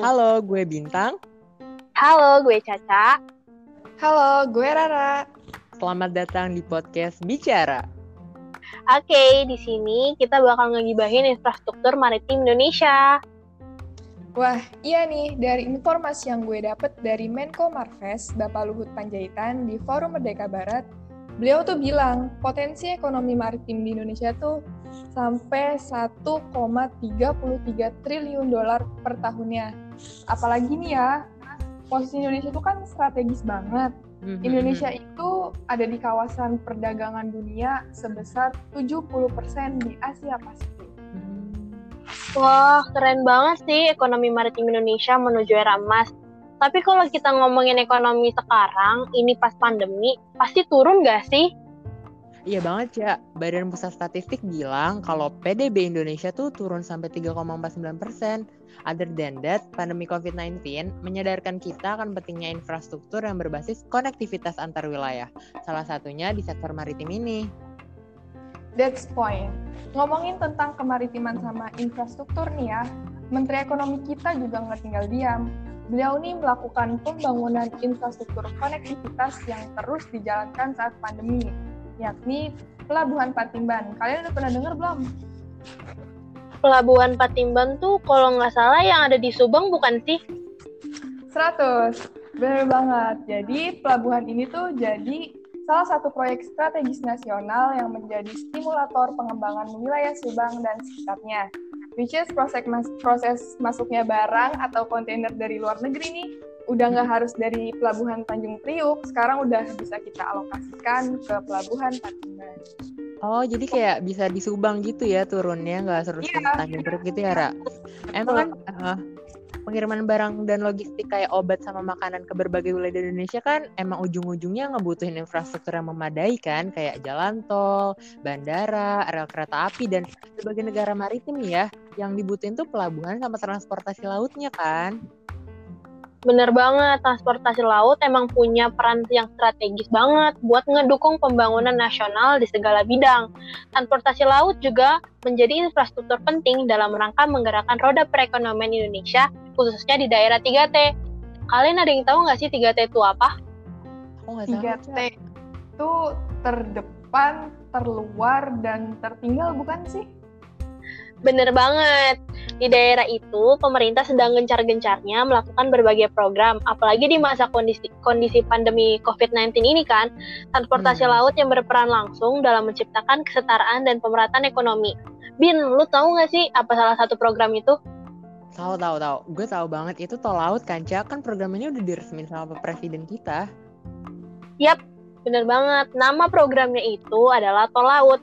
Halo, gue Bintang. Halo, gue Caca. Halo, gue Rara. Selamat datang di podcast Bicara. Oke, di sini kita bakal ngegibahin infrastruktur maritim Indonesia. Wah, iya nih, dari informasi yang gue dapet dari Menko Marves, Bapak Luhut Panjaitan di Forum Merdeka Barat, beliau tuh bilang potensi ekonomi maritim di Indonesia tuh sampai 1,33 triliun dolar per tahunnya. Apalagi nih ya, posisi Indonesia itu kan strategis banget. Indonesia itu ada di kawasan perdagangan dunia sebesar 70% di Asia Pasifik. Wah, keren banget sih ekonomi maritim Indonesia menuju era emas. Tapi kalau kita ngomongin ekonomi sekarang, ini pas pandemi, pasti turun nggak sih? Iya banget, Cak. Badan Pusat Statistik bilang kalau PDB Indonesia tuh turun sampai 3,49%. Other than that, pandemi COVID-19 menyadarkan kita akan pentingnya infrastruktur yang berbasis konektivitas antar wilayah. Salah satunya di sektor maritim ini. That's point. Ngomongin tentang kemaritiman sama infrastruktur nih ya, Menteri Ekonomi kita juga nggak tinggal diam. Beliau ini melakukan pembangunan infrastruktur konektivitas yang terus dijalankan saat pandemi, yakni Pelabuhan Patimban. Kalian udah pernah dengar belum? Pelabuhan Patimban tuh kalau nggak salah yang ada di Subang bukan sih? 100, bener banget. Jadi pelabuhan ini tuh jadi salah satu proyek strategis nasional yang menjadi stimulator pengembangan wilayah Subang dan sekitarnya. Which is proses masuknya barang atau kontainer dari luar negeri nih, udah nggak harus dari Pelabuhan Tanjung Priok, sekarang udah bisa kita alokasikan ke Pelabuhan Patimban. Oh, jadi kayak bisa di Subang gitu ya turunnya, nggak harus ke Tanjung Priok gitu ya, Ra? Emang kan pengiriman barang dan logistik kayak obat sama makanan ke berbagai wilayah Indonesia kan emang ujung-ujungnya ngebutuhin infrastruktur yang memadai kan, kayak jalan tol, bandara, rel kereta api, dan sebagai negara maritim ya, yang dibutuhin tuh pelabuhan sama transportasi lautnya kan? Bener banget, transportasi laut emang punya peran yang strategis banget buat ngedukung pembangunan nasional di segala bidang. Transportasi laut juga menjadi infrastruktur penting dalam rangka menggerakkan roda perekonomian Indonesia, khususnya di daerah 3T. Kalian ada yang tahu nggak sih 3T itu apa? Aku nggak tahu. 3T itu terdepan, terluar, dan tertinggal bukan sih? Bener banget. Di daerah itu, pemerintah sedang gencar-gencarnya melakukan berbagai program, apalagi di masa kondisi pandemi COVID-19 ini kan, transportasi laut yang berperan langsung dalam menciptakan kesetaraan dan pemerataan ekonomi. Bin, lu tahu nggak sih apa salah satu program itu? Tahu. Gue tahu banget itu Tol Laut kan, Cak. Kan programnya udah diresmin sama Presiden kita. Yap, bener banget. Nama programnya itu adalah Tol Laut.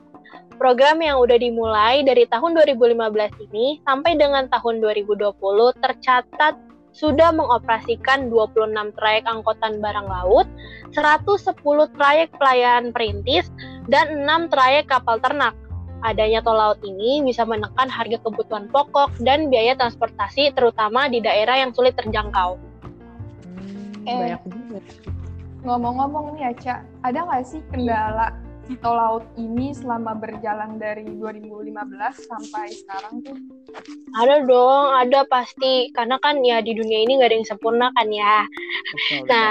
Program yang udah dimulai dari tahun 2015 ini sampai dengan tahun 2020 tercatat sudah mengoperasikan 26 trayek angkutan barang laut, 110 trayek pelayaran perintis, dan 6 trayek kapal ternak. Adanya tol laut ini bisa menekan harga kebutuhan pokok dan biaya transportasi terutama di daerah yang sulit terjangkau. Banyak juga. Ngomong-ngomong nih Aca, ada nggak sih kendala Tol Laut ini selama berjalan dari 2015 sampai sekarang tuh? Ada dong, ada pasti. Karena kan ya di dunia ini nggak ada yang sempurna kan ya. Betul. Nah,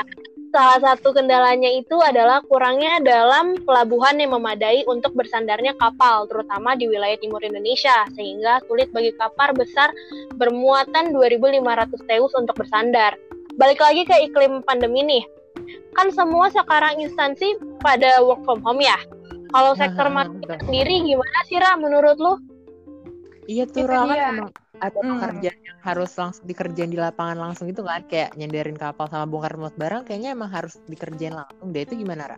salah satu kendalanya itu adalah kurangnya dalam pelabuhan yang memadai untuk bersandarnya kapal, terutama di wilayah timur Indonesia, sehingga sulit bagi kapal besar bermuatan 2.500 TEUs untuk bersandar. Balik lagi ke iklim pandemi nih. Kan semua sekarang instansi pada work from home ya. Kalau sektor marketing sendiri gimana sih Ra menurut lu? Iya tuh Ra, kan emang ada pekerjaan yang harus langsung dikerjain di lapangan langsung gitu kan. Kayak nyenderin kapal sama bongkar muat barang kayaknya emang harus dikerjain langsung deh. Itu gimana Ra?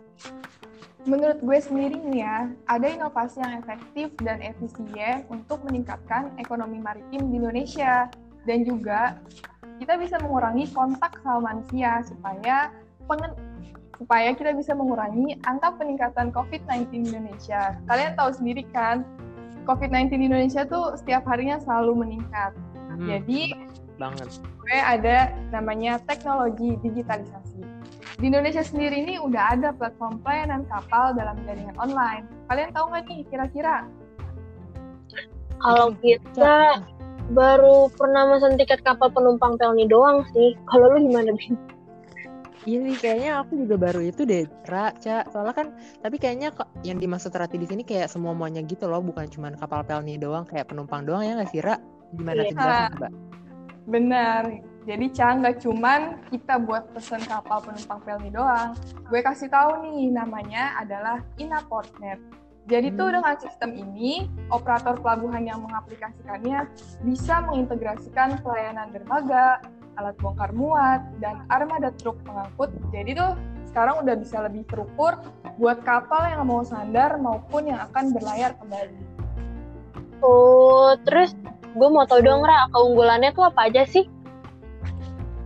Menurut gue sendiri nih ya, ada inovasi yang efektif dan efisien untuk meningkatkan ekonomi maritim di Indonesia. Dan juga kita bisa mengurangi kontak sama manusia supaya kita bisa mengurangi angka peningkatan COVID-19 di Indonesia. Kalian tahu sendiri kan, COVID-19 di Indonesia tuh setiap harinya selalu meningkat. Jadi, gue ada namanya teknologi digitalisasi. Di Indonesia sendiri ini udah ada platform pelayanan kapal dalam jaringan online. Kalian tahu nggak nih kira-kira? Kalau kita baru pernah mesen tiket kapal penumpang Pelni doang sih. Kalau lu gimana, Bin? Iya sih, kayaknya aku juga baru itu deh, Cak. Soalnya kan, tapi kayaknya yang dimaksud Rati di sini kayak semua-muanya gitu loh, bukan cuma kapal Pelni doang, kayak penumpang doang ya nggak sih, Ra? Gimana penjelasan, Mbak? Benar. Jadi, Cak, nggak cuman kita buat pesan kapal penumpang Pelni doang. Gue kasih tahu nih, namanya adalah Inaportnet. Jadi tuh dengan sistem ini, operator pelabuhan yang mengaplikasikannya bisa mengintegrasikan pelayanan dermaga, alat bongkar muat, dan armada truk pengangkut. Jadi tuh sekarang udah bisa lebih terukur buat kapal yang mau sandar maupun yang akan berlayar kembali. Oh, terus gue mau tau dong, Ra, keunggulannya tuh apa aja sih?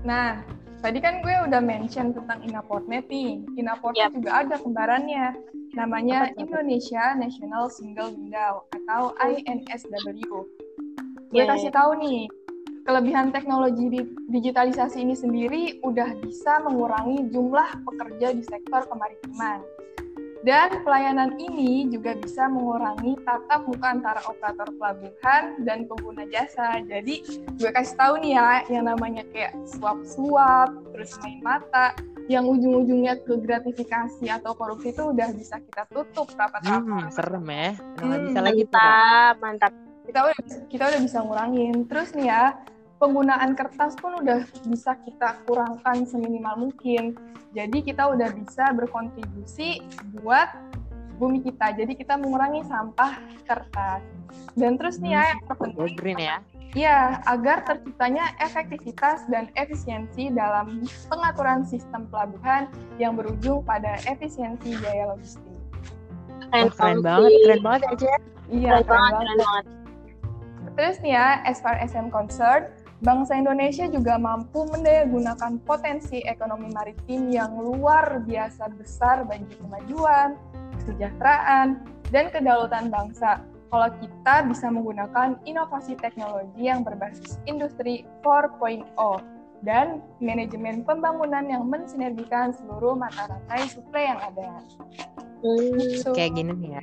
Nah, tadi kan gue udah mention tentang Inaportnet nih. Inaportnet juga ada kembarannya. Namanya Indonesia National Single Window atau INSW. Gue kasih tahu nih, kelebihan teknologi digitalisasi ini sendiri udah bisa mengurangi jumlah pekerja di sektor kemaritiman. Dan pelayanan ini juga bisa mengurangi tatap muka antara operator pelabuhan dan pengguna jasa. Jadi gue kasih tahu nih ya, yang namanya kayak suap-suap, terus main mata, yang ujung-ujungnya ke gratifikasi atau korupsi itu udah bisa kita tutup rapat-rapat. Serem ya, nggak bisa lagi. Mantap. Kita udah bisa ngurangin. Terus nih ya, penggunaan kertas pun udah bisa kita kurangkan seminimal mungkin. Jadi kita udah bisa berkontribusi buat bumi kita. Jadi kita mengurangi sampah kertas. Dan terus nih ya, yang terpenting. Green ya. Ya, agar terciptanya efektivitas dan efisiensi dalam pengaturan sistem pelabuhan yang berujung pada efisiensi biaya logistik. Keren banget aja. Iya, keren banget. Terus nih ya, as far as I'm concerned, bangsa Indonesia juga mampu mendayagunakan potensi ekonomi maritim yang luar biasa besar bagi kemajuan, kesejahteraan, dan kedaulatan bangsa. Kalau kita bisa menggunakan inovasi teknologi yang berbasis industri 4.0 dan manajemen pembangunan yang mensinergikan seluruh mata rantai suplai yang ada. Kayak gini nih ya.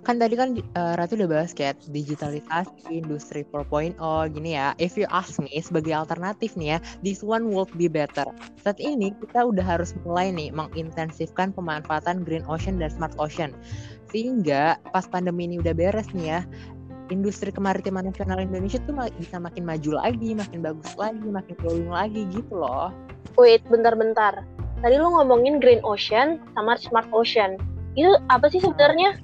Kan tadi kan Ratu udah bahas kayak digitalisasi, industri 4.0 gini ya. If you ask me, sebagai alternatif nih ya, this one will be better. Saat ini kita udah harus mulai nih mengintensifkan pemanfaatan Green Ocean dan Smart Ocean. Sehingga pas pandemi ini udah beres nih ya, industri kemaritiman nasional Indonesia tuh bisa makin maju lagi, makin bagus lagi, makin glowing lagi gitu loh. Wait, bentar. Tadi lu ngomongin Green Ocean sama Smart Ocean. Itu apa sih sebenarnya?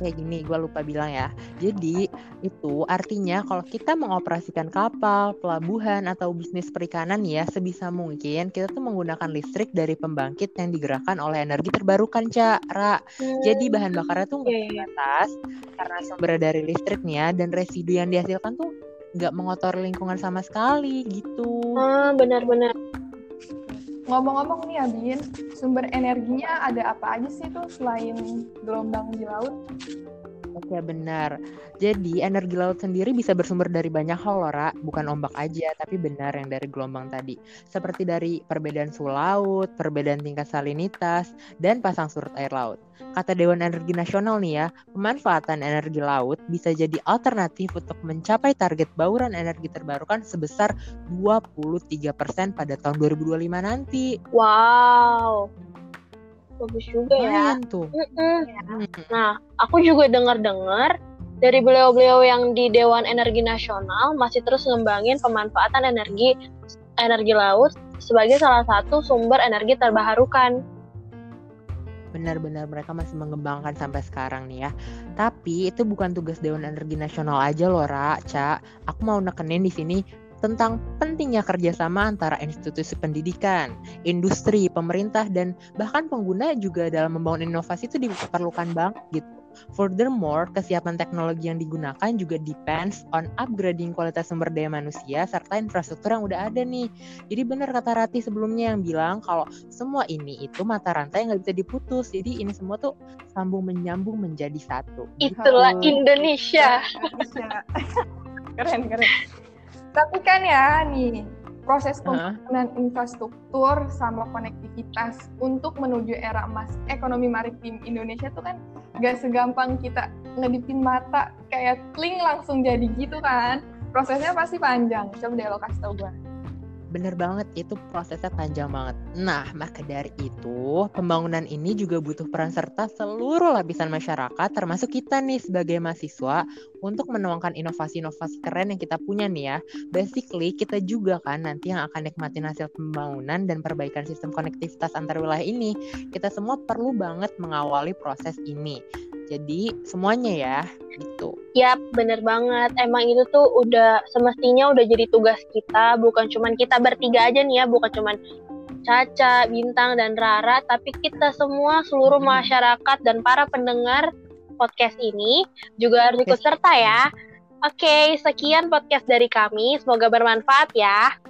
Kayak gini, gue lupa bilang ya. Jadi itu artinya kalau kita mengoperasikan kapal, pelabuhan, atau bisnis perikanan ya, sebisa mungkin kita tuh menggunakan listrik dari pembangkit yang digerakkan oleh energi terbarukan, Ca, Ra. Jadi bahan bakarnya tuh nggak terbatas karena sumber dari listrik nih ya, dan residu yang dihasilkan tuh nggak mengotori lingkungan sama sekali gitu. Benar-benar. Ngomong-ngomong nih Abin, sumber energinya ada apa aja sih tuh selain gelombang di laut? Oke, benar. Jadi energi laut sendiri bisa bersumber dari banyak hal loh, Ra. Bukan ombak aja, tapi benar yang dari gelombang tadi. Seperti dari perbedaan suhu laut, perbedaan tingkat salinitas, dan pasang surut air laut. Kata Dewan Energi Nasional nih ya, pemanfaatan energi laut bisa jadi alternatif untuk mencapai target bauran energi terbarukan sebesar 23% pada tahun 2025 nanti. Wow. Bagus juga ya. Nah, aku juga dengar-dengar dari beliau-beliau yang di Dewan Energi Nasional masih terus ngembangin pemanfaatan energi laut sebagai salah satu sumber energi terbarukan. Benar-benar mereka masih mengembangkan sampai sekarang nih ya. Tapi itu bukan tugas Dewan Energi Nasional aja loh, Ra, Ca. Aku mau nekenin di sini tentang pentingnya kerjasama antara institusi pendidikan, industri, pemerintah, dan bahkan pengguna juga dalam membangun inovasi itu diperlukan banget gitu. Furthermore, kesiapan teknologi yang digunakan juga depends on upgrading kualitas sumber daya manusia serta infrastruktur yang udah ada nih. Jadi benar kata Rati sebelumnya yang bilang kalau semua ini itu mata rantai yang gak bisa diputus. Jadi ini semua tuh sambung menyambung menjadi satu. Itulah Indonesia. Keren. Tapi kan ya nih, proses pembangunan infrastruktur sama konektivitas untuk menuju era emas ekonomi maritim Indonesia tuh kan gak segampang kita ngedipin mata, kayak kling langsung jadi gitu kan. Prosesnya pasti panjang, coba deh lo kasih tau gue. Bener banget, itu prosesnya panjang banget. Nah, maka dari itu, pembangunan ini juga butuh peran serta seluruh lapisan masyarakat, termasuk kita nih sebagai mahasiswa, untuk menuangkan inovasi-inovasi keren yang kita punya nih ya. Basically, kita juga kan nanti yang akan nikmatin hasil pembangunan dan perbaikan sistem konektivitas antar wilayah ini. Kita semua perlu banget mengawali proses ini. Jadi semuanya ya gitu. Yap, bener banget. Emang itu tuh udah semestinya udah jadi tugas kita. Bukan cuman kita bertiga aja nih ya, bukan cuman Caca, Bintang, dan Rara, tapi kita semua seluruh masyarakat dan para pendengar podcast ini juga harus ikut serta ya. Oke, sekian podcast dari kami. Semoga bermanfaat ya.